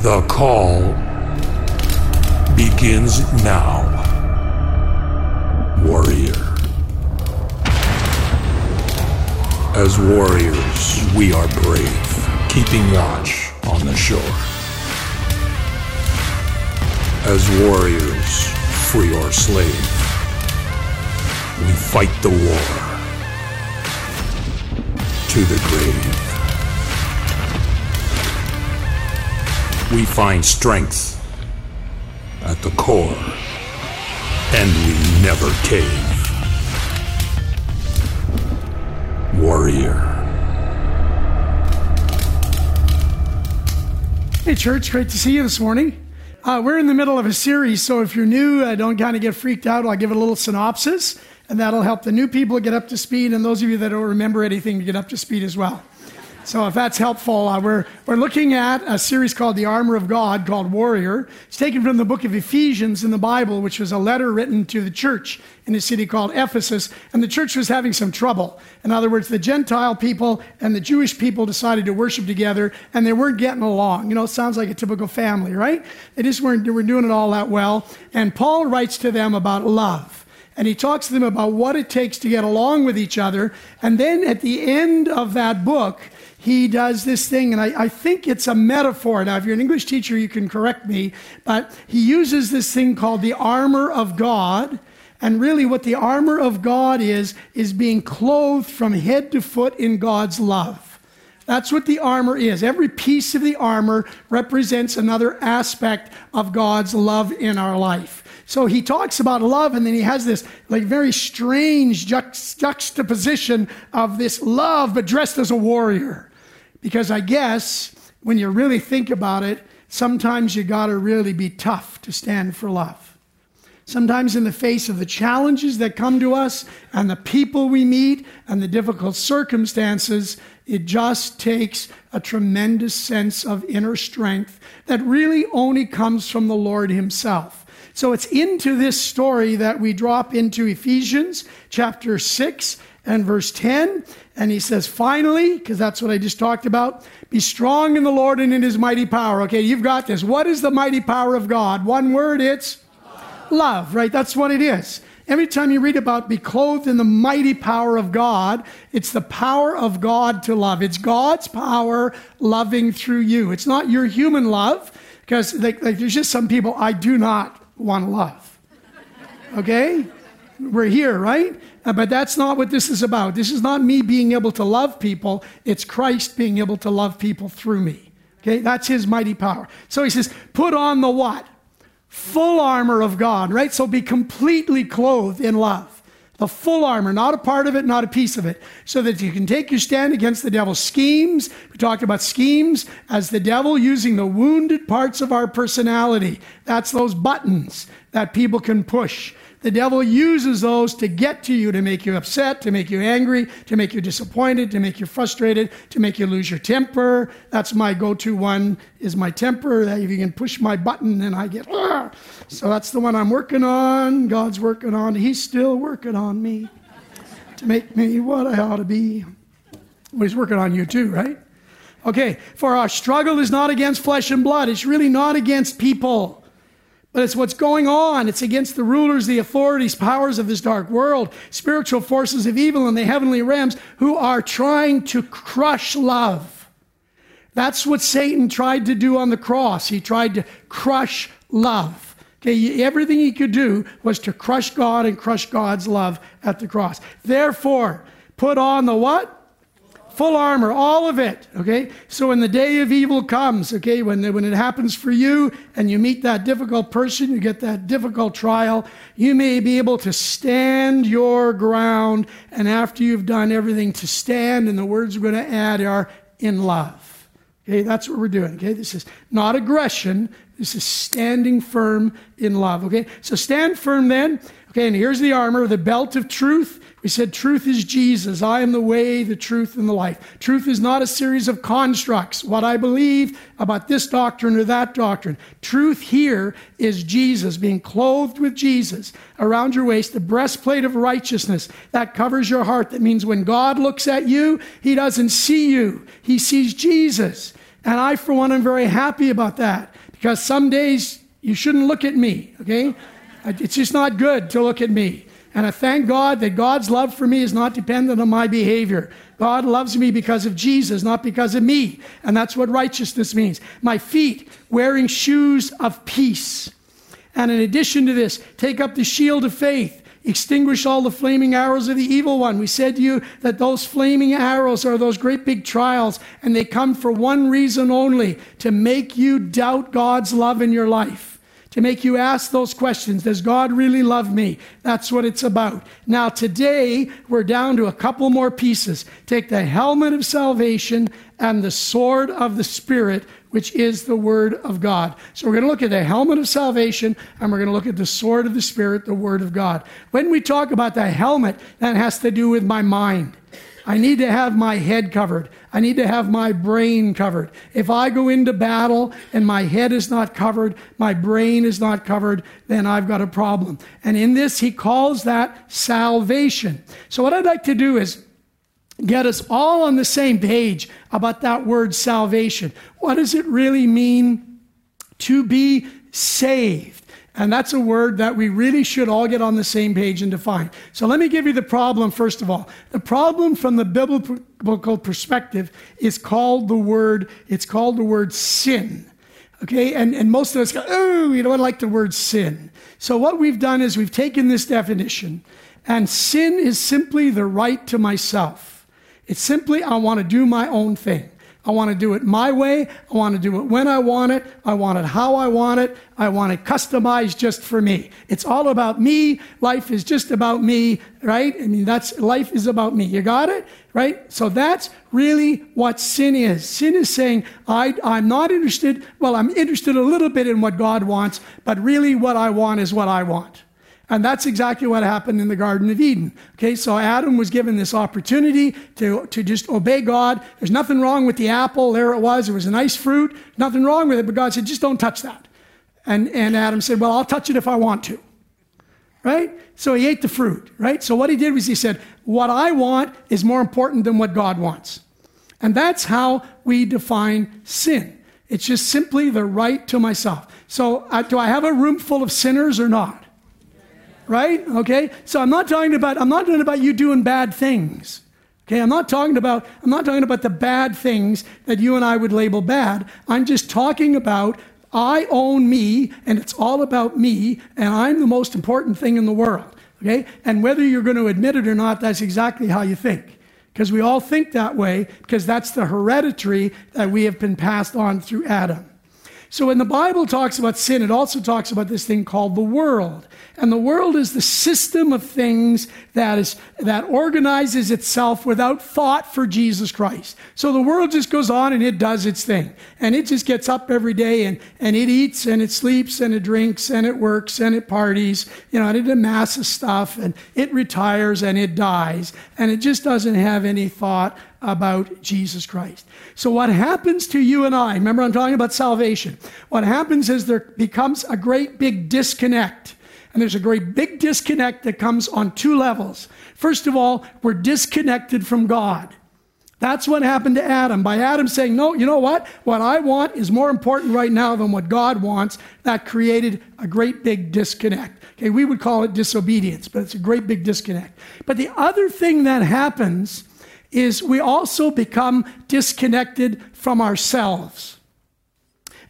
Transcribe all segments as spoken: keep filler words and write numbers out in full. The call begins now, Warrior. As warriors, we are brave, keeping watch on the shore. As warriors, free or slave, we fight the war to the grave. We find strength at the core, and we never cave. Warrior. Hey church, great to see you this morning. Uh, we're in the middle of a series, so if you're new, uh, don't kind of get freaked out. I'll give it a little synopsis, and that'll help the new people get up to speed, and those of you that don't remember anything to get up to speed as well. So if that's helpful, uh, we're, we're looking at a series called The Armour of God, called Warrior. It's taken from the book of Ephesians in the Bible, which was a letter written to the church in a city called Ephesus, and the church was having some trouble. In other words, the Gentile people and the Jewish people decided to worship together, and they weren't getting along. You know, it sounds like a typical family, right? They just weren't, they were doing it all that well. And Paul writes to them about love. And he talks to them about what it takes to get along with each other. And then at the end of that book, he does this thing, and I, I think it's a metaphor. Now, if you're an English teacher, you can correct me, but he uses this thing called the armor of God. And really what the armor of God is, is being clothed from head to foot in God's love. That's what the armor is. Every piece of the armor represents another aspect of God's love in our life. So he talks about love, and then he has this like very strange juxt- juxtaposition of this love, but dressed as a warrior. Because I guess when you really think about it, sometimes you got to really be tough to stand for love. Sometimes in the face of the challenges that come to us and the people we meet and the difficult circumstances, it just takes a tremendous sense of inner strength that really only comes from the Lord himself. So it's into this story that we drop into Ephesians chapter six and verse ten. And he says, finally, because that's what I just talked about, be strong in the Lord and in his mighty power. Okay, you've got this. What is the mighty power of God? One word, it's love, right? That's what it is. Every time you read about be clothed in the mighty power of God, it's the power of God to love. It's God's power loving through you. It's not your human love, because like, like there's just some people I do not want to love. Okay? We're here, right? Uh, but that's not what this is about. This is not me being able to love people. It's Christ being able to love people through me. Okay? That's his mighty power. So he says, put on the what? Full armor of God, right? So be completely clothed in love. The full armor, not a part of it, not a piece of it, so that you can take your stand against the devil's schemes. We talked about schemes as the devil using the wounded parts of our personality. That's those buttons that people can push. The devil uses those to get to you, to make you upset, to make you angry, to make you disappointed, to make you frustrated, to make you lose your temper. That's my go-to one, is my temper. That if you can push my button, then I get, argh. So that's the one I'm working on. God's working on. He's still working on me to make me what I ought to be. Well, he's working on you too, right? Okay, for our struggle is not against flesh and blood. It's really not against people. But it's what's going on. It's against the rulers, the authorities, powers of this dark world, spiritual forces of evil in the heavenly realms who are trying to crush love. That's what Satan tried to do on the cross. He tried to crush love. Okay, everything he could do was to crush God and crush God's love at the cross. Therefore, put on the what? Full armor, all of it, okay? So when the day of evil comes, okay, when, when it happens for you and you meet that difficult person, you get that difficult trial, you may be able to stand your ground, and after you've done everything to stand, and the words we're going to add are in love. Okay, that's what we're doing, okay? This is not aggression. This is standing firm in love, okay? So stand firm then. Okay, and here's the armor, the belt of truth. We said truth is Jesus. I am the way, the truth, and the life. Truth is not a series of constructs, what I believe about this doctrine or that doctrine. Truth here is Jesus, being clothed with Jesus. Around your waist, the breastplate of righteousness. That covers your heart. That means when God looks at you, he doesn't see you. He sees Jesus. And I, for one, am very happy about that, because some days you shouldn't look at me, okay? It's just not good to look at me. And I thank God that God's love for me is not dependent on my behavior. God loves me because of Jesus, not because of me. And that's what righteousness means. My feet wearing shoes of peace. And in addition to this, take up the shield of faith. Extinguish all the flaming arrows of the evil one. We said to you that those flaming arrows are those great big trials, and they come for one reason only, to make you doubt God's love in your life. To make you ask those questions. Does God really love me? That's what it's about. Now today, we're down to a couple more pieces. Take the helmet of salvation and the sword of the Spirit, which is the Word of God. So we're going to look at the helmet of salvation, and we're going to look at the sword of the Spirit, the Word of God. When we talk about the helmet, that has to do with my mind. I need to have my head covered. I need to have my brain covered. If I go into battle and my head is not covered, my brain is not covered, then I've got a problem. And in this, he calls that salvation. So what I'd like to do is get us all on the same page about that word salvation. What does it really mean to be saved? And that's a word that we really should all get on the same page and define. So let me give you the problem, first of all. The problem from the biblical perspective is called the word, it's called the word sin. Okay, and, and most of us go, oh, you don't like the word sin. So what we've done is we've taken this definition, and sin is simply the right to myself. It's simply, I want to do my own thing. I want to do it my way. I want to do it when I want it. I want it how I want it. I want it customized just for me. It's all about me. Life is just about me, right? I mean, that's, life is about me. You got it? Right? So that's really what sin is. Sin is saying, I, I'm not interested. Well, I'm interested a little bit in what God wants, but really what I want is what I want. And that's exactly what happened in the Garden of Eden. Okay, so Adam was given this opportunity to, to just obey God. There's nothing wrong with the apple. There it was. It was a nice fruit. Nothing wrong with it. But God said, just don't touch that. And, and Adam said, well, I'll touch it if I want to. Right? So he ate the fruit. Right? So what he did was he said, what I want is more important than what God wants. And that's how we define sin. It's just simply the right to myself. So uh, do I have a room full of sinners or not? Right? Okay. So I'm not talking about, I'm not talking about you doing bad things. Okay. I'm not talking about, I'm not talking about the bad things that you and I would label bad. I'm just talking about I own me, and it's all about me, and I'm the most important thing in the world. Okay. And whether you're going to admit it or not, that's exactly how you think. Because we all think that way, because that's the hereditary that we have been passed on through Adam. So when the Bible talks about sin, it also talks about this thing called the world. And the world is the system of things that is that organizes itself without thought for Jesus Christ. So the world just goes on and it does its thing. And it just gets up every day and, and it eats and it sleeps and it drinks and it works and it parties, you know, and it amasses stuff and it retires and it dies. And it just doesn't have any thought about Jesus Christ. So what happens to you and I, remember I'm talking about salvation, what happens is there becomes a great big disconnect. And there's a great big disconnect that comes on two levels. First of all, we're disconnected from God. That's what happened to Adam. By Adam saying, no, you know what? What I want is more important right now than what God wants. That created a great big disconnect. Okay, we would call it disobedience, but it's a great big disconnect. But the other thing that happens is we also become disconnected from ourselves.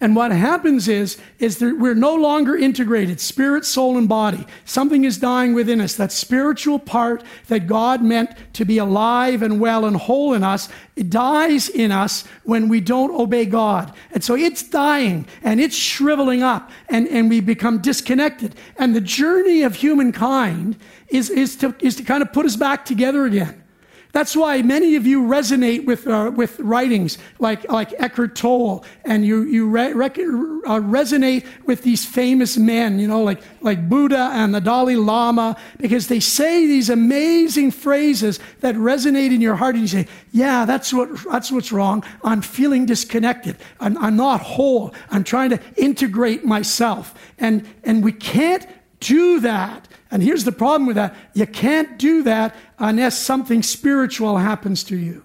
And what happens is, is that we're no longer integrated, spirit, soul, and body. Something is dying within us. That spiritual part that God meant to be alive and well and whole in us, it dies in us when we don't obey God. And so it's dying and it's shriveling up, and, and we become disconnected. And the journey of humankind is, is, to, is to kind of put us back together again. That's why many of you resonate with uh, with writings like, like Eckhart Tolle, and you you re- rec- uh, resonate with these famous men, you know, like, like Buddha and the Dalai Lama, because they say these amazing phrases that resonate in your heart, and you say, yeah, that's what that's what's wrong. I'm feeling disconnected. I'm, I'm not whole. I'm trying to integrate myself. And and we can't do that. And here's the problem with that. You can't do that unless something spiritual happens to you.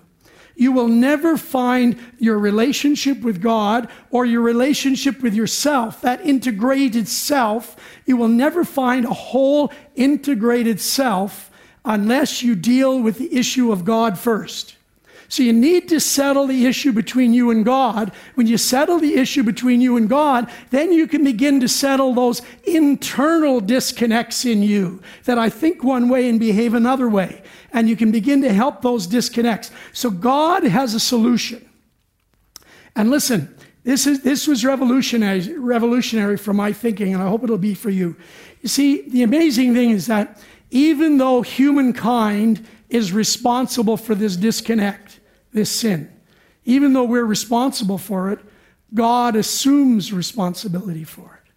You will never find your relationship with God or your relationship with yourself, that integrated self. You will never find a whole integrated self unless you deal with the issue of God first. So you need to settle the issue between you and God. When you settle the issue between you and God, then you can begin to settle those internal disconnects in you that I think one way and behave another way. And you can begin to help those disconnects. So God has a solution. And listen, this is this was revolutionary, revolutionary for my thinking, and I hope it'll be for you. You see, the amazing thing is that even though humankind is responsible for this disconnect, this sin, even though we're responsible for it, God assumes responsibility for it.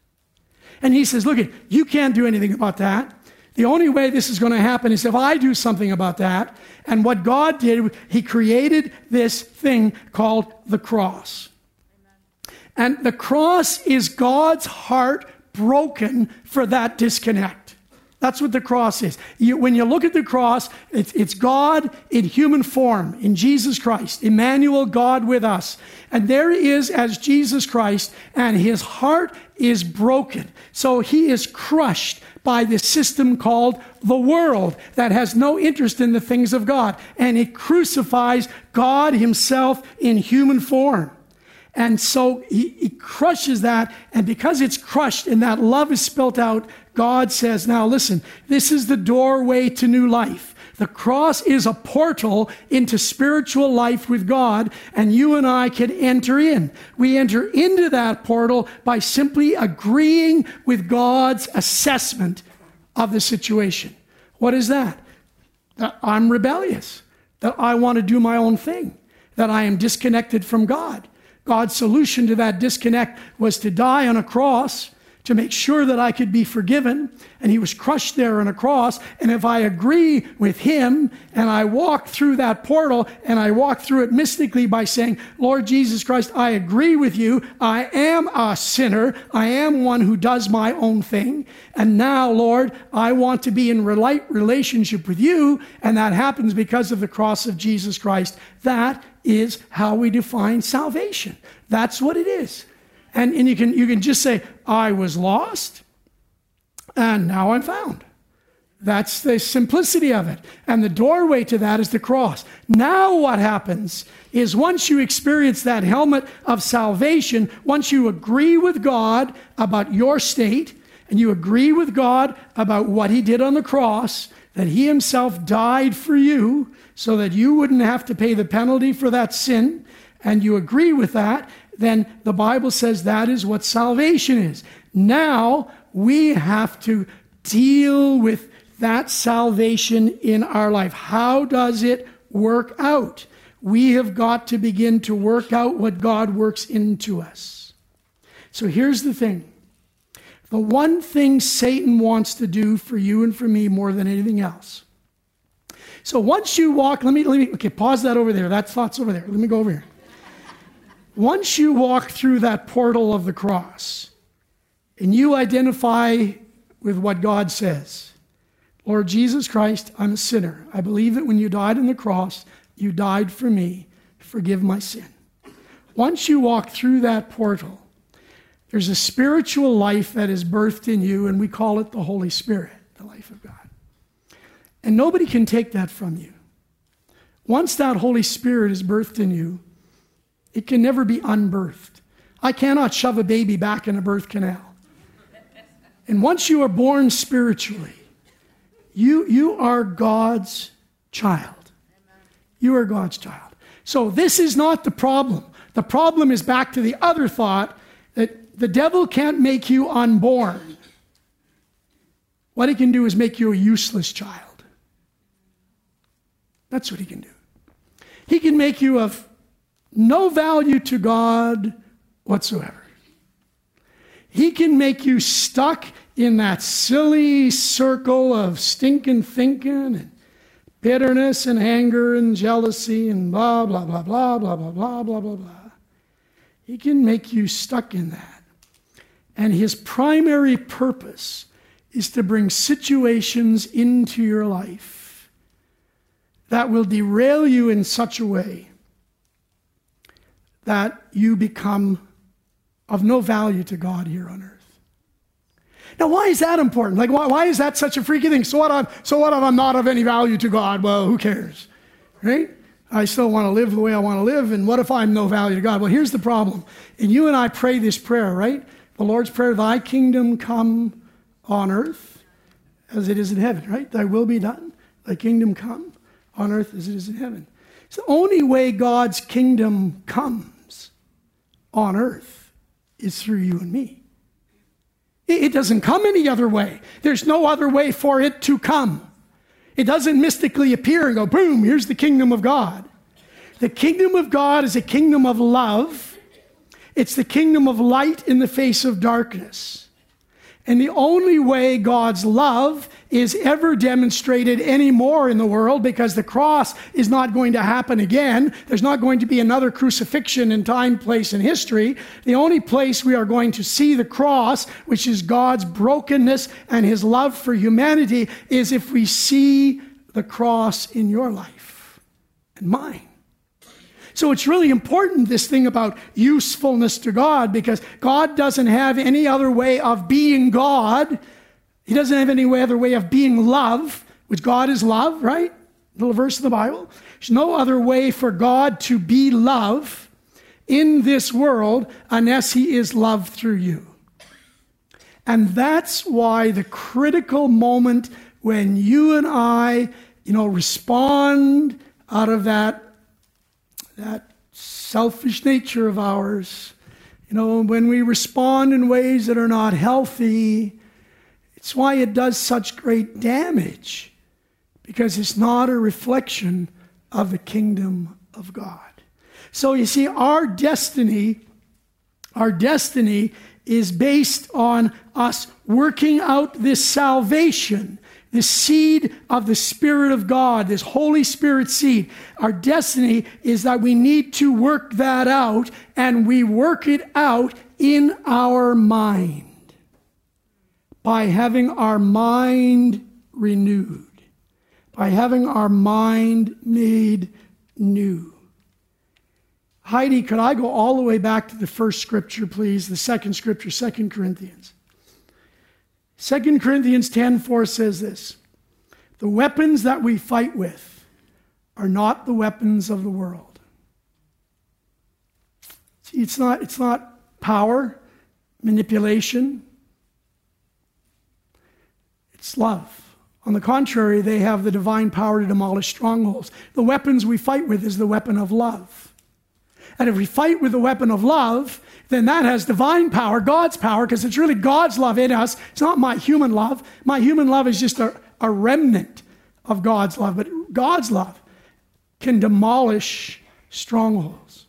And he says, look, you can't do anything about that. The only way this is going to happen is if I do something about that. And what God did, he created this thing called the cross. Amen. And the cross is God's heart broken for that disconnect. That's what the cross is. You, when you look at the cross, it's, it's God in human form, in Jesus Christ, Emmanuel, God with us. And there he is as Jesus Christ, and his heart is broken. So he is crushed by this system called the world that has no interest in the things of God. And it crucifies God himself in human form. And so he, he crushes that, and because it's crushed and that love is spilt out, God says, now listen, this is the doorway to new life. The cross is a portal into spiritual life with God, and you and I can enter in. We enter into that portal by simply agreeing with God's assessment of the situation. What is that? That I'm rebellious, that I want to do my own thing, that I am disconnected from God. God's solution to that disconnect was to die on a cross to make sure that I could be forgiven. And he was crushed there on a cross. And if I agree with him and I walk through that portal, and I walk through it mystically by saying, Lord Jesus Christ, I agree with you. I am a sinner. I am one who does my own thing. And now, Lord, I want to be in relationship with you. And that happens because of the cross of Jesus Christ. That is how we define salvation. That's what it is. And, and you can you can just say, I was lost, and now I'm found. That's the simplicity of it. And the doorway to that is the cross. Now what happens is once you experience that helmet of salvation, once you agree with God about your state, and you agree with God about what he did on the cross, that he himself died for you so that you wouldn't have to pay the penalty for that sin, and you agree with that, then the Bible says that is what salvation is. Now we have to deal with that salvation in our life. How does it work out? We have got to begin to work out what God works into us. So here's the thing. The one thing Satan wants to do for you and for me more than anything else. So once you walk, let me, let me, okay, pause that over there. That thought's over there. Let me go over here. Once you walk through that portal of the cross and you identify with what God says, Lord Jesus Christ, I'm a sinner. I believe that when you died on the cross, you died for me. Forgive my sin. Once you walk through that portal, there's a spiritual life that is birthed in you, and we call it the Holy Spirit, the life of God. And nobody can take that from you. Once that Holy Spirit is birthed in you, it can never be unbirthed. I cannot shove a baby back in a birth canal. And once you are born spiritually, you, you are God's child. You are God's child. So this is not the problem. The problem is back to the other thought, that the devil can't make you unborn. What he can do is make you a useless child. That's what he can do. He can make you of no value to God whatsoever. He can make you stuck in that silly circle of stinking thinking and bitterness and anger and jealousy and blah, blah, blah, blah, blah, blah, blah, blah, blah, blah. He can make you stuck in that. And his primary purpose is to bring situations into your life that will derail you in such a way that you become of no value to God here on earth. Now, why is that important? Like, why, why is that such a freaky thing? So what, I'm, so what if I'm not of any value to God? Well, who cares, right? I still want to live the way I want to live, and what if I'm no value to God? Well, here's the problem. And you and I pray this prayer, right? The Lord's Prayer, thy kingdom come on earth as it is in heaven, right? Thy will be done. Thy kingdom come on earth as it is in heaven. It's the only way God's kingdom comes on earth is through you and me. It doesn't come any other way. There's no other way for it to come. It doesn't mystically appear and go, boom, here's the kingdom of God. The kingdom of God is a kingdom of love. It's the kingdom of light in the face of darkness. And the only way God's love is ever demonstrated anymore in the world, because the cross is not going to happen again. There's not going to be another crucifixion in time, place, and history. The only place we are going to see the cross, which is God's brokenness and his love for humanity, is if we see the cross in your life and mine. So it's really important, this thing about usefulness to God, because God doesn't have any other way of being God. He doesn't have any other way of being love, which God is love, right? Little verse of the Bible. There's no other way for God to be love in this world unless he is love through you. And that's why the critical moment when you and I, you know, respond out of that That selfish nature of ours, you know, when we respond in ways that are not healthy, it's why it does such great damage, because it's not a reflection of the kingdom of God. So you see, our destiny, our destiny is based on us working out this salvation, the seed of the Spirit of God, this Holy Spirit seed. Our destiny is that we need to work that out, and we work it out in our mind by having our mind renewed, by having our mind made new. Heidi, could I go all the way back to the first scripture, please? The second scripture, Second Corinthians. Second Corinthians ten four says this: the weapons that we fight with are not the weapons of the world. See, it's not, it's not power, manipulation. It's love. On the contrary, they have the divine power to demolish strongholds. The weapons we fight with is the weapon of love. And if we fight with the weapon of love, then that has divine power, God's power, because it's really God's love in us. It's not my human love. My human love is just a, a remnant of God's love. But God's love can demolish strongholds.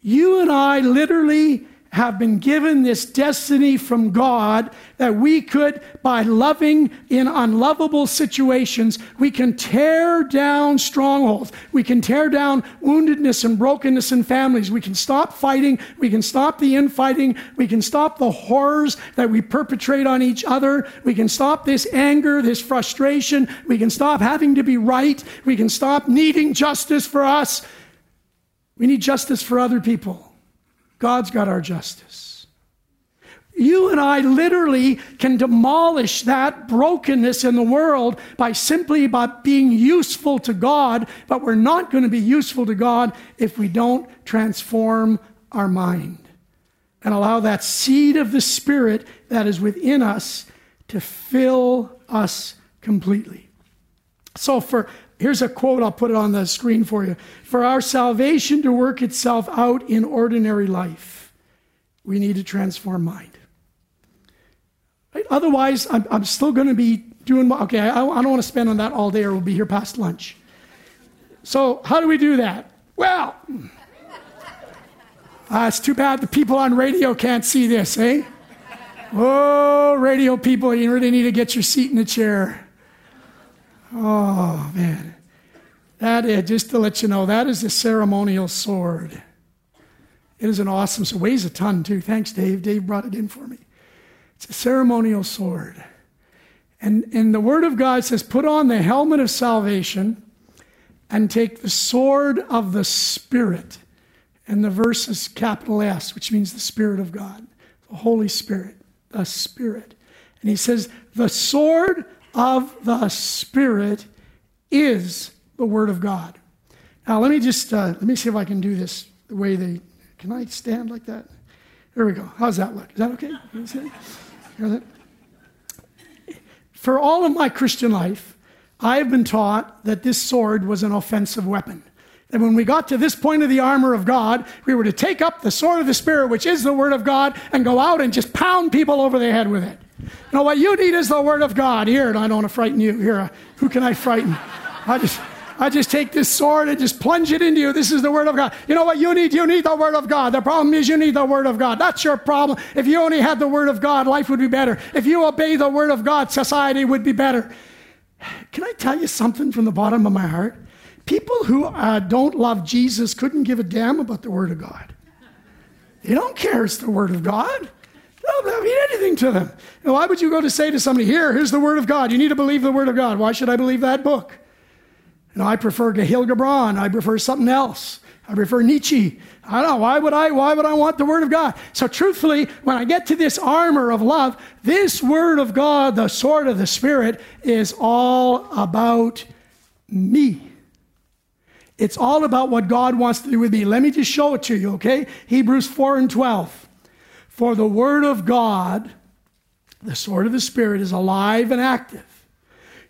You and I literally have been given this destiny from God that we could, by loving in unlovable situations, we can tear down strongholds. We can tear down woundedness and brokenness in families. We can stop fighting. We can stop the infighting. We can stop the horrors that we perpetrate on each other. We can stop this anger, this frustration. We can stop having to be right. We can stop needing justice for us. We need justice for other people. God's got our justice. You and I literally can demolish that brokenness in the world by simply by being useful to God, but we're not going to be useful to God if we don't transform our mind and allow that seed of the Spirit that is within us to fill us completely. So for Here's a quote, I'll put it on the screen for you. For our salvation to work itself out in ordinary life, we need to transform mind. Right? Otherwise, I'm, I'm still going to be doing, okay, I, I don't want to spend on that all day, or we'll be here past lunch. So how do we do that? Well, uh, it's too bad the people on radio can't see this, eh? Oh, radio people, you really need to get your seat in the chair. Oh, man. That is, just to let you know, that is a ceremonial sword. It is an awesome sword. It weighs a ton, too. Thanks, Dave. Dave brought it in for me. It's a ceremonial sword. And, and the Word of God says, put on the helmet of salvation and take the sword of the Spirit. And the verse is capital S, which means the Spirit of God, the Holy Spirit, the Spirit. And he says, the sword of the Spirit is the Word of God. Now, let me just, uh, let me see if I can do this the way they, can I stand like that? There we go. How's that look? Is that okay? Hear that? For all of my Christian life, I've been taught that this sword was an offensive weapon. And when we got to this point of the armor of God, we were to take up the sword of the Spirit, which is the Word of God, and go out and just pound people over the head with it. No, what you need is the Word of God. Here, and I don't want to frighten you. Here, who can I frighten? I just, I just take this sword and just plunge it into you. This is the Word of God. You know what you need? You need the Word of God. The problem is you need the Word of God. That's your problem. If you only had the Word of God, life would be better. If you obey the Word of God, society would be better. Can I tell you something from the bottom of my heart? People who uh, don't love Jesus couldn't give a damn about the Word of God. They don't care it's the Word of God. That would mean anything to them. Now, why would you go to say to somebody, here, here's the Word of God. You need to believe the Word of God. Why should I believe that book? You know, I prefer Gehil Gibran. I prefer something else. I prefer Nietzsche. I don't know. Why would I, why would I want the Word of God? So truthfully, when I get to this armor of love, this Word of God, the sword of the Spirit, is all about me. It's all about what God wants to do with me. Let me just show it to you, okay? Hebrews four and twelve. For the Word of God, the sword of the Spirit, is alive and active,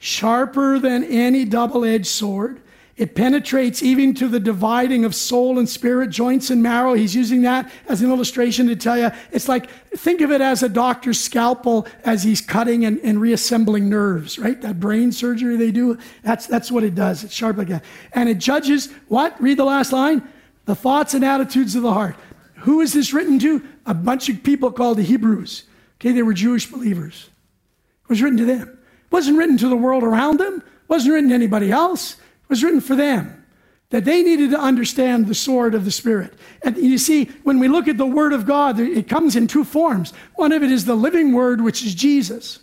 sharper than any double-edged sword. It penetrates even to the dividing of soul and spirit, joints and marrow. He's using that as an illustration to tell you. It's like, think of it as a doctor's scalpel as he's cutting and, and reassembling nerves, right? That brain surgery they do, that's, that's what it does. It's sharp like that. And it judges, what? Read the last line. The thoughts and attitudes of the heart. Who is this written to? A bunch of people called the Hebrews. Okay, they were Jewish believers. It was written to them. It wasn't written to the world around them. It wasn't written to anybody else. It was written for them, that they needed to understand the sword of the Spirit. And you see, when we look at the Word of God, it comes in two forms. One of it is the living Word, which is Jesus.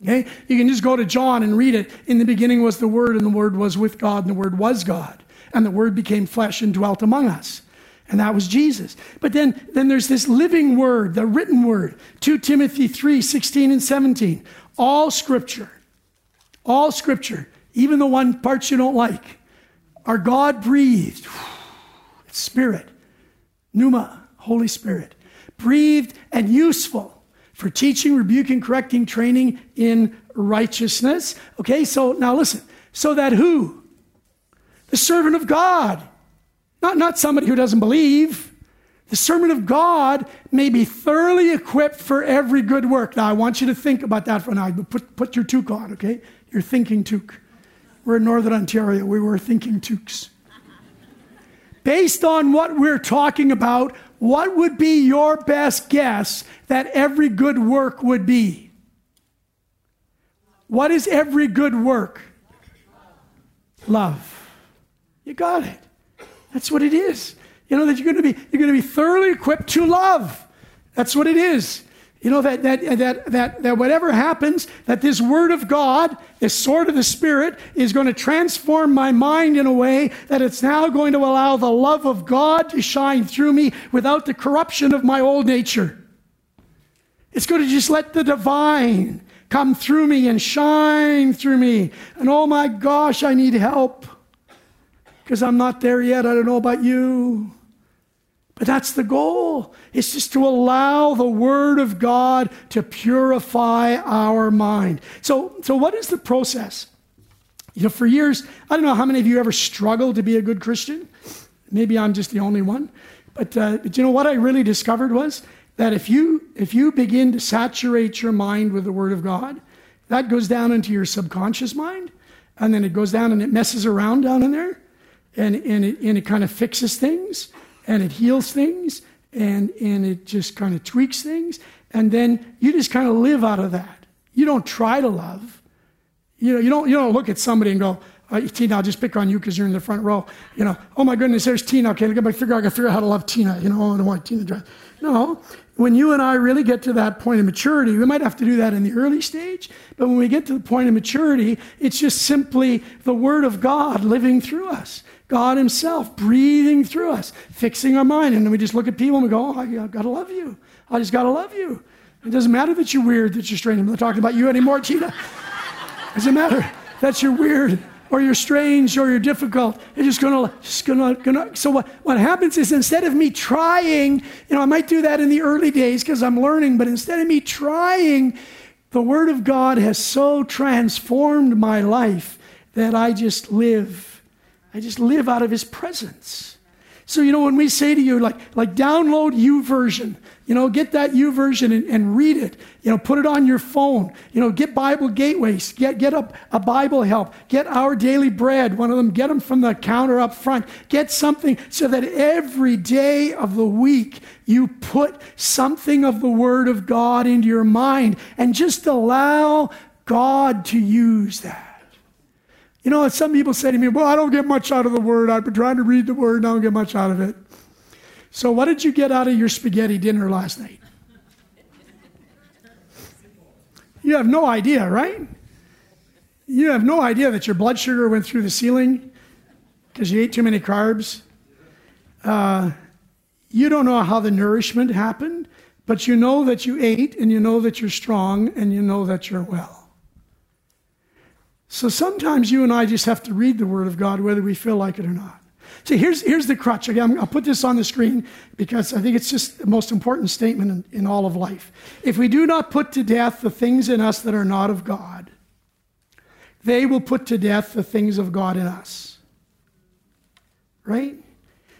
Okay, you can just go to John and read it. In the beginning was the Word, and the Word was with God, and the Word was God. And the Word became flesh and dwelt among us. And that was Jesus. But then, then there's this living Word, the written Word. Second Timothy three, sixteen and seventeen. All Scripture, all Scripture, even the one parts you don't like, are God-breathed. It's Spirit, pneuma, Holy Spirit. Breathed and useful for teaching, rebuking, correcting, training in righteousness. Okay, so now listen. So that who? The servant of God. Not, not somebody who doesn't believe. The servant of God may be thoroughly equipped for every good work. Now, I want you to think about that for now. Put, put your toque on, okay? Your thinking toque. We're in Northern Ontario. We wear thinking toques. Based on what we're talking about, what would be your best guess that every good work would be? What is every good work? Love. You got it. That's what it is. You know, that you're going to be, you're going to be thoroughly equipped to love. That's what it is. You know, that, that, that, that, that whatever happens, that this Word of God, this sword of the Spirit, is going to transform my mind in a way that it's now going to allow the love of God to shine through me without the corruption of my old nature. It's going to just let the divine come through me and shine through me. And oh my gosh, I need help. Because I'm not there yet. I don't know about you. But that's the goal. It's just to allow the Word of God to purify our mind. So, so what is the process? You know, for years, I don't know how many of you ever struggled to be a good Christian. Maybe I'm just the only one. But, uh, but you know, what I really discovered was that if you, if you begin to saturate your mind with the Word of God, that goes down into your subconscious mind. And then it goes down and it messes around down in there. And, and, it, and it kind of fixes things, and it heals things, and, and it just kind of tweaks things. And then you just kind of live out of that. You don't try to love. You know, you don't, you don't look at somebody and go, oh, Tina, I'll just pick on you because you're in the front row. You know, oh my goodness, there's Tina. Okay, I got to figure out how to love Tina. You know, I don't want Tina to drive. No, when you and I really get to that point of maturity, we might have to do that in the early stage, but when we get to the point of maturity, it's just simply the Word of God living through us. God himself breathing through us, fixing our mind. And then we just look at people and we go, oh, I, I gotta love you. I just gotta love you. It doesn't matter that you're weird, that you're strange. I'm not talking about you anymore, Tina. It doesn't matter that you're weird or you're strange or you're difficult. It's just gonna, just gonna, gonna. So what, what happens is, instead of me trying, you know, I might do that in the early days because I'm learning, but instead of me trying, the Word of God has so transformed my life that I just live. I just live out of His presence. So, you know, when we say to you, like, like download YouVersion, you know, get that YouVersion and, and read it, you know, put it on your phone, you know, get Bible Gateways, get, get a, a Bible Help, get Our Daily Bread, one of them, get them from the counter up front, get something so that every day of the week you put something of the Word of God into your mind and just allow God to use that. You know, some people say to me, well, I don't get much out of the Word. I've been trying to read the Word, and I don't get much out of it. So what did you get out of your spaghetti dinner last night? You have no idea, right? You have no idea that your blood sugar went through the ceiling because you ate too many carbs. Uh, you don't know how the nourishment happened, but you know that you ate, and you know that you're strong, and you know that you're well. So sometimes you and I just have to read the Word of God, whether we feel like it or not. See, here's, here's the crutch. Again, I'll put this on the screen because I think it's just the most important statement in, in all of life. If we do not put to death the things in us that are not of God, they will put to death the things of God in us. Right?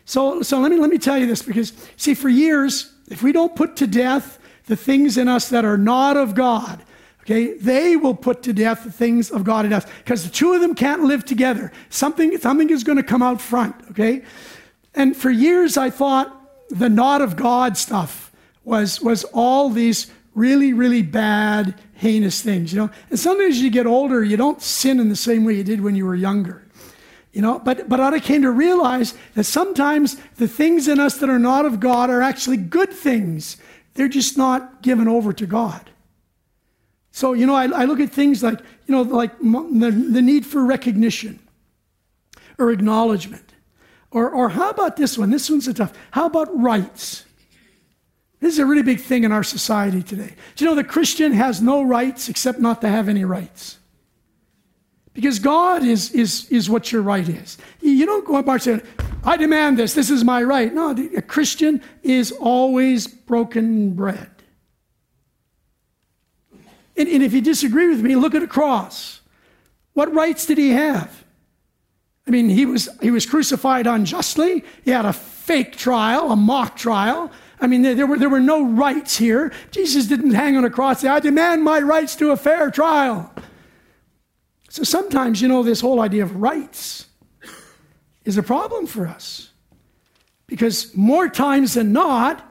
So, so let me, let me tell you this, because, see, for years, if we don't put to death the things in us that are not of God, okay, they will put to death the things of God in us, because the two of them can't live together. Something, something is going to come out front, okay? And for years, I thought the not of God stuff was, was all these really, really bad, heinous things, you know? And sometimes as you get older, you don't sin in the same way you did when you were younger, you know? But, but I came to realize that sometimes the things in us that are not of God are actually good things. They're just not given over to God. So, you know, I, I look at things like, you know, like the, the need for recognition or acknowledgement. Or, or how about this one? This one's a tough. How about rights? This is a really big thing in our society today. Do you know the Christian has no rights except not to have any rights? Because God is, is, is what your right is. You don't go up and say, I demand this. This is my right. No, a Christian is always broken bread. And, and if you disagree with me, look at the cross. What rights did he have? I mean, he was he was crucified unjustly. He had a fake trial, a mock trial. I mean, there, there were there were no rights here. Jesus didn't hang on a cross and say, I demand my rights to a fair trial. So sometimes, you know, this whole idea of rights is a problem for us. Because more times than not,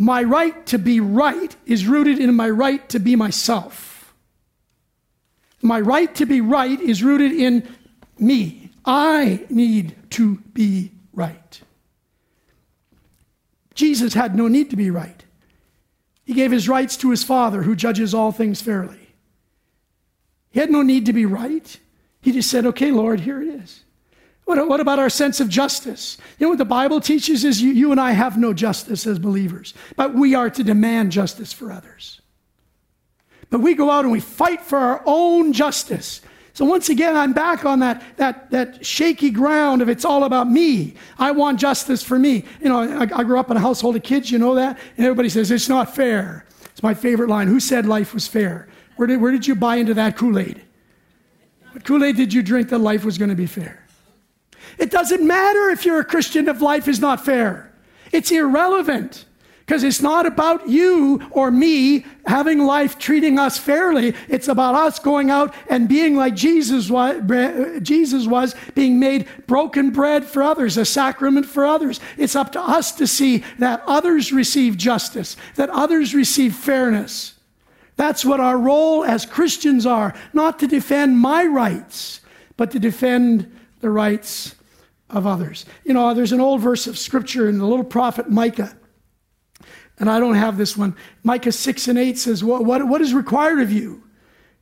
my right to be right is rooted in my right to be myself. My right to be right is rooted in me. I need to be right. Jesus had no need to be right. He gave his rights to his Father, who judges all things fairly. He had no need to be right. He just said, okay, Lord, here it is. What, what about our sense of justice? You know what the Bible teaches is you, you and I have no justice as believers, but we are to demand justice for others. But we go out and we fight for our own justice. So once again, I'm back on that, that, that shaky ground of it's all about me. I want justice for me. You know, I, I grew up in a household of kids, you know that? And everybody says, it's not fair. It's my favorite line. Who said life was fair? Where did, where did you buy into that Kool-Aid? What Kool-Aid did you drink that life was going to be fair? It doesn't matter if you're a Christian if life is not fair. It's irrelevant, because it's not about you or me having life treating us fairly. It's about us going out and being like Jesus was, Jesus was being made broken bread for others, a sacrament for others. It's up to us to see that others receive justice, that others receive fairness. That's what our role as Christians are, not to defend my rights, but to defend the rights of others. You know, there's an old verse of scripture in the little prophet Micah, and I don't have this one. Micah six and eight says, what, what, what is required of you?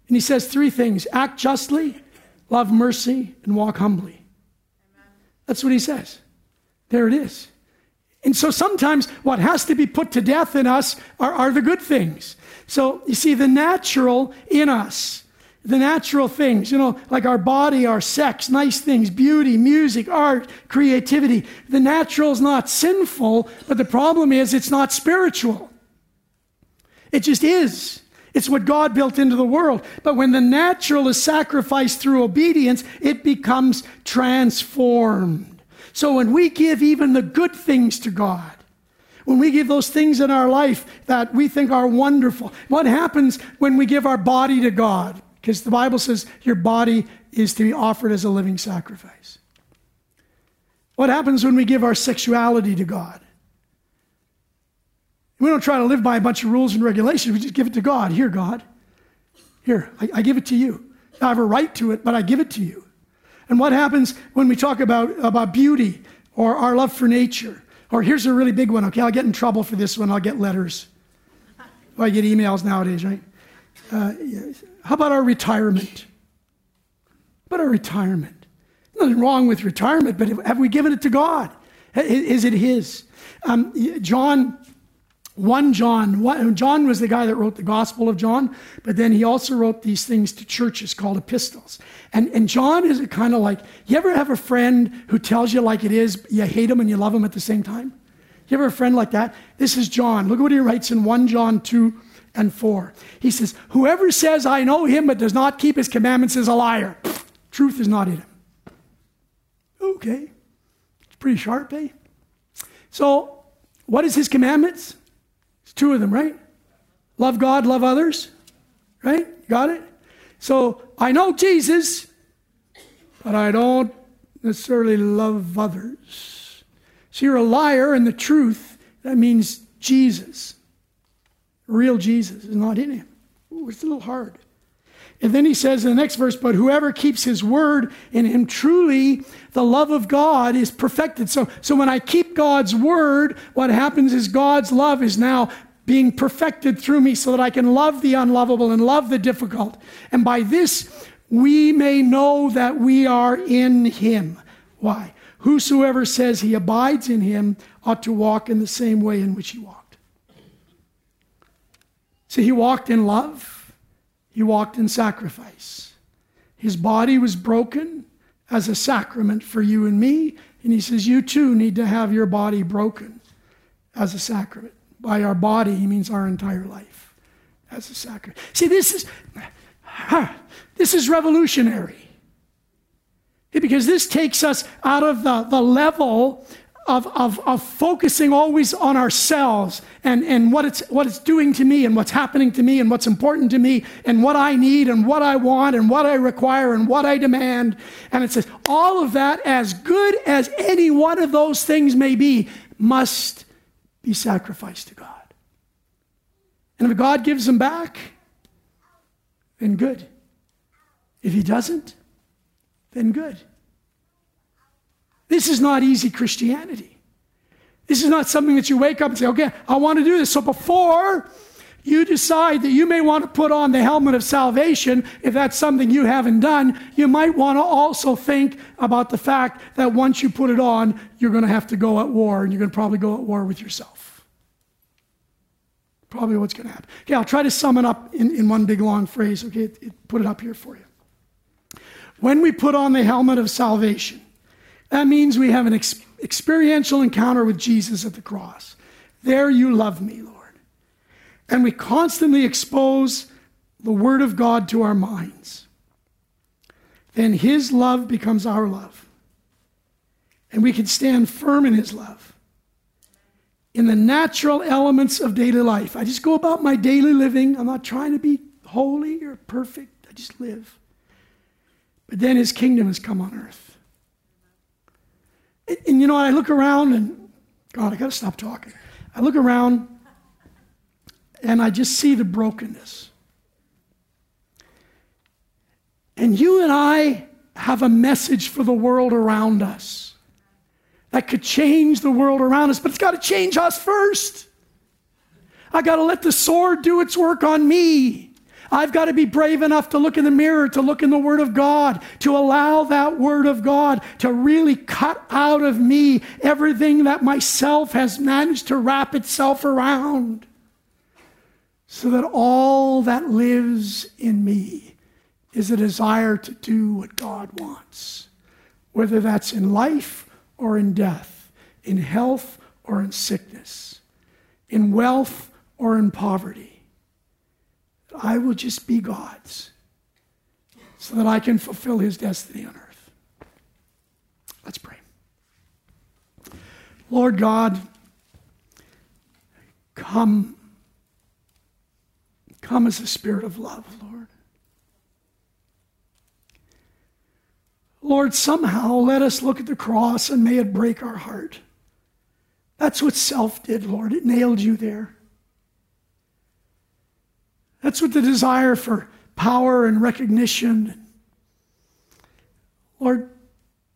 And he says three things: act justly, love mercy, and walk humbly. Amen. That's what he says. There it is. And so sometimes what has to be put to death in us are, are the good things. So you see the natural in us, the natural things, you know, like our body, our sex, nice things, beauty, music, art, creativity. The natural is not sinful, but the problem is it's not spiritual. It just is. It's what God built into the world. But when the natural is sacrificed through obedience, it becomes transformed. So when we give even the good things to God, when we give those things in our life that we think are wonderful, what happens when we give our body to God? Because the Bible says your body is to be offered as a living sacrifice. What happens when we give our sexuality to God? We don't try to live by a bunch of rules and regulations. We just give it to God. Here, God. Here, I, I give it to you. I have a right to it, but I give it to you. And what happens when we talk about, about beauty or our love for nature? Or here's a really big one. Okay, I'll get in trouble for this one. I'll get letters. Well, I get emails nowadays, right? Uh, how about our retirement? How about our retirement? Nothing wrong with retirement, but have we given it to God? Is it His? Um, John... One John, one, John was the guy that wrote the Gospel of John, but then he also wrote these things to churches called epistles. And, and John is kind of like, you ever have a friend who tells you like it is, you hate him and you love him at the same time? You ever have a friend like that? This is John. Look what he writes in First John two and four. He says, whoever says, I know him, but does not keep his commandments is a liar. Truth is not in him. Okay. It's pretty sharp, eh? So what is his commandments? Two of them, right? Love God, love others, right? Got it? So I know Jesus, but I don't necessarily love others. So you're a liar, and the truth, that means Jesus. Real Jesus is not in him. Ooh, it's a little hard. And then he says in the next verse, but whoever keeps his word, in him truly the love of God is perfected. So, so when I keep God's word, what happens is God's love is now being perfected through me so that I can love the unlovable and love the difficult. And by this, we may know that we are in him. Why? Whosoever says he abides in him ought to walk in the same way in which he walked. So he walked in love. He walked in sacrifice. His body was broken as a sacrament for you and me. And he says, you too need to have your body broken as a sacrament. By our body, he means our entire life as a sacrament. See, this is, huh, this is revolutionary. Because this takes us out of the, the level of, of, of focusing always on ourselves and, and what it's what it's doing to me and what's happening to me and what's important to me and what I need and what I want and what I require and what I demand. And it says, all of that, as good as any one of those things may be, must be sacrificed to God. And if God gives them back, then good. If he doesn't, then good. This is not easy Christianity. This is not something that you wake up and say, okay, I want to do this. So before you decide that you may want to put on the helmet of salvation, if that's something you haven't done, you might want to also think about the fact that once you put it on, you're going to have to go at war, and you're going to probably go at war with yourself. Probably what's going to happen. Okay, I'll try to sum it up in, in one big long phrase. Okay, it, it, put it up here for you. When we put on the helmet of salvation, that means we have an ex- experiential encounter with Jesus at the cross. There you love me, Lord. And we constantly expose the word of God to our minds. Then his love becomes our love. And we can stand firm in his love. In the natural elements of daily life. I just go about my daily living. I'm not trying to be holy or perfect. I just live. But then his kingdom has come on earth. And you know, I look around and, God, I got to stop talking. I look around and I just see the brokenness. And you and I have a message for the world around us that could change the world around us, but it's got to change us first. I got to let the sword do its work on me. I've got to be brave enough to look in the mirror, to look in the Word of God, to allow that Word of God to really cut out of me everything that myself has managed to wrap itself around, so that all that lives in me is a desire to do what God wants, whether that's in life or in death, in health or in sickness, in wealth or in poverty. I will just be God's so that I can fulfill his destiny on earth. Let's pray. Lord God, come. Come as a spirit of love, Lord. Lord, somehow let us look at the cross and may it break our heart. That's what self did, Lord. It nailed you there. That's what the desire for power and recognition. Lord,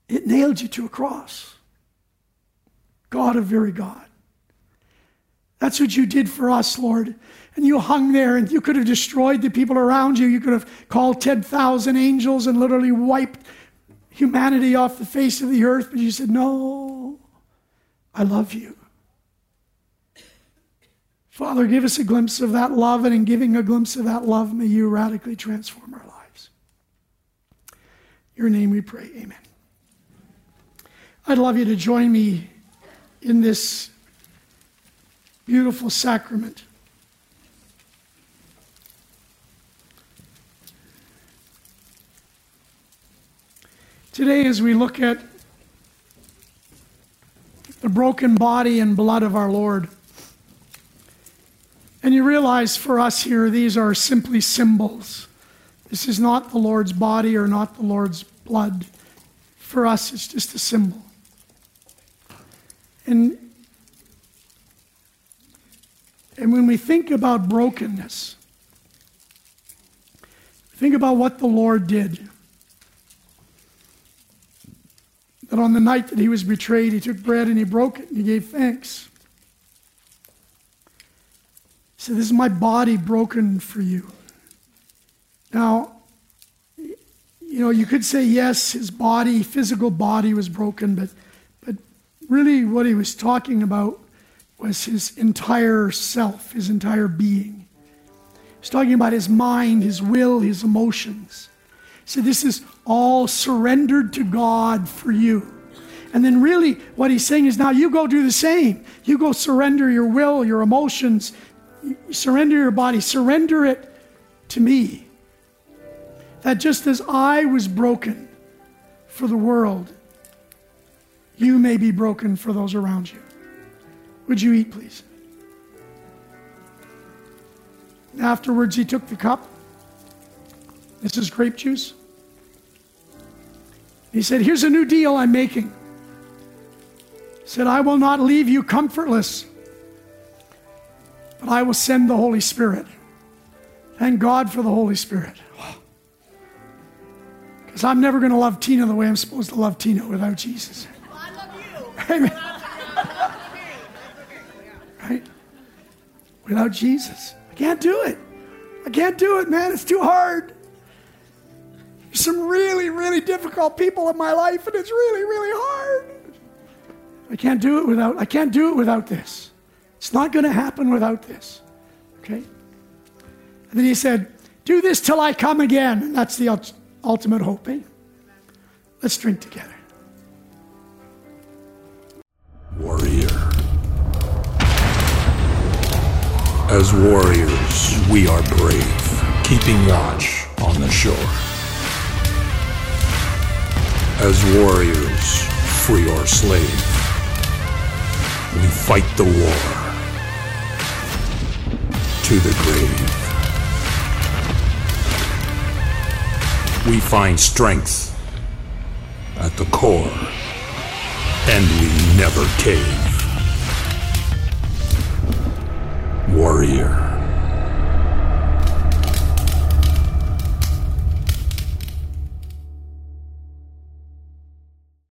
it nailed you to a cross. God of very God. That's what you did for us, Lord. And you hung there, and you could have destroyed the people around you. You could have called ten thousand angels and literally wiped humanity off the face of the earth. But you said, no, I love you. Father, give us a glimpse of that love, and in giving a glimpse of that love, may you radically transform our lives. In your name we pray, amen. I'd love you to join me in this beautiful sacrament. Today, as we look at the broken body and blood of our Lord, and you realize for us here, these are simply symbols. This is not the Lord's body or not the Lord's blood. For us, it's just a symbol. And, and when we think about brokenness, think about what the Lord did. That on the night that he was betrayed, he took bread and he broke it and he gave thanks. He said, this is my body broken for you. Now, you know, you could say, yes, his body, physical body was broken, but, but really what he was talking about was his entire self, his entire being. He's talking about his mind, his will, his emotions. So this is all surrendered to God for you. And then really what he's saying is, now you go do the same. You go surrender your will, your emotions, surrender your body, surrender it to me. That just as I was broken for the world, you may be broken for those around you. Would you eat, please? Afterwards, he took the cup. This is grape juice. He said, here's a new deal I'm making. He said, I will not leave you comfortless, but I will send the Holy Spirit. Thank God for the Holy Spirit. Because I'm never going to love Tina the way I'm supposed to love Tina without Jesus. Well, I love you. Amen. Right? Without Jesus. I can't do it. I can't do it, man. It's too hard. There's some really, really difficult people in my life, and it's really, really hard. I can't do it without, I can't do it without this. It's not going to happen without this, okay? And then he said, do this till I come again. And that's the ult- ultimate hope, eh? Let's drink together. Warrior. As warriors, we are brave, keeping watch on the shore. As warriors, free or slave, we fight the war. To the grave. We find strength at the core, and we never cave. Warrior.